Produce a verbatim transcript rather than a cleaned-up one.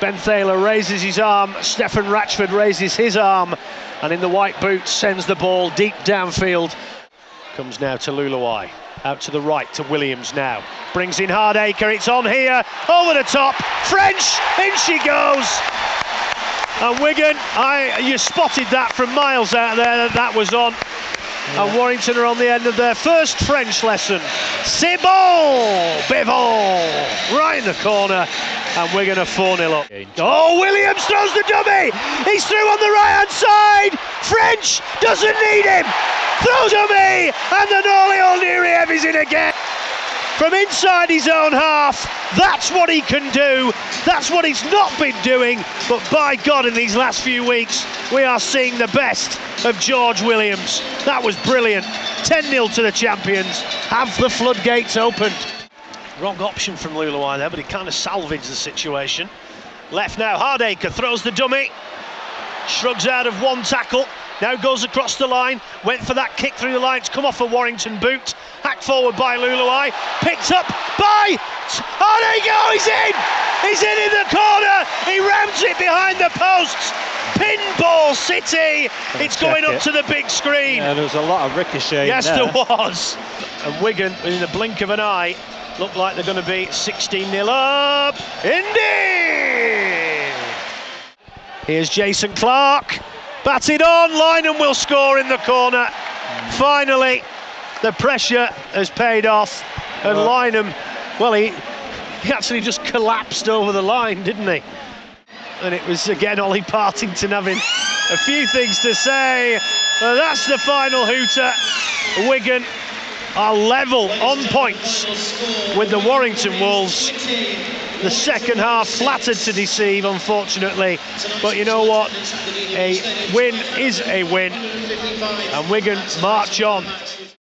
Ben Thaler raises his arm, Stefan Ratchford raises his arm, and in the white boots sends the ball deep downfield. Comes now to Lulawai, out to the right to Williams now. Brings in Hardacre, it's on here, over the top, French, in she goes! And Wigan, I, you spotted that from miles out there, that was on. Yeah. And Warrington are on the end of their first French lesson. C'est bon, Bivol, right in the corner, and Wigan are four nil up. Oh, Williams throws the dummy, he's through on the right-hand side, French doesn't need him, throws dummy, and the Noli Oldiriev is in again. From inside his own half, that's what he can do, that's what he's not been doing, but by God, in these last few weeks, we are seeing the best of George Williams. That was brilliant. ten nil to the champions. Have the floodgates opened. Wrong option from Lulawai there, but he kind of salvaged the situation. Left now, Hardacre throws the dummy. Shrugs out of one tackle. Now goes across the line. Went for that kick through the line. It's come off a Warrington boot. Hacked forward by Lulawai. Picked up by Hardacre. Oh, he's in! He's in in the corner. He rams it behind the posts. Pinball City, it's going up it. to the big screen. Yeah, there was a lot of ricochet. Yes, there, there was. And Wigan, in the blink of an eye, look like they're going to be sixteen nil up. Indeed! Here's Jason Clark. Batted on, Lineham will score in the corner. Mm. Finally, the pressure has paid off. And oh. Lineham, well, he, he actually just collapsed over the line, didn't he? And it was again Ollie Partington having a few things to say. Well, that's the final hooter. Wigan are level on points with the Warrington Wolves. The second half flattered to deceive, unfortunately, but you know what, a win is a win, and Wigan march on.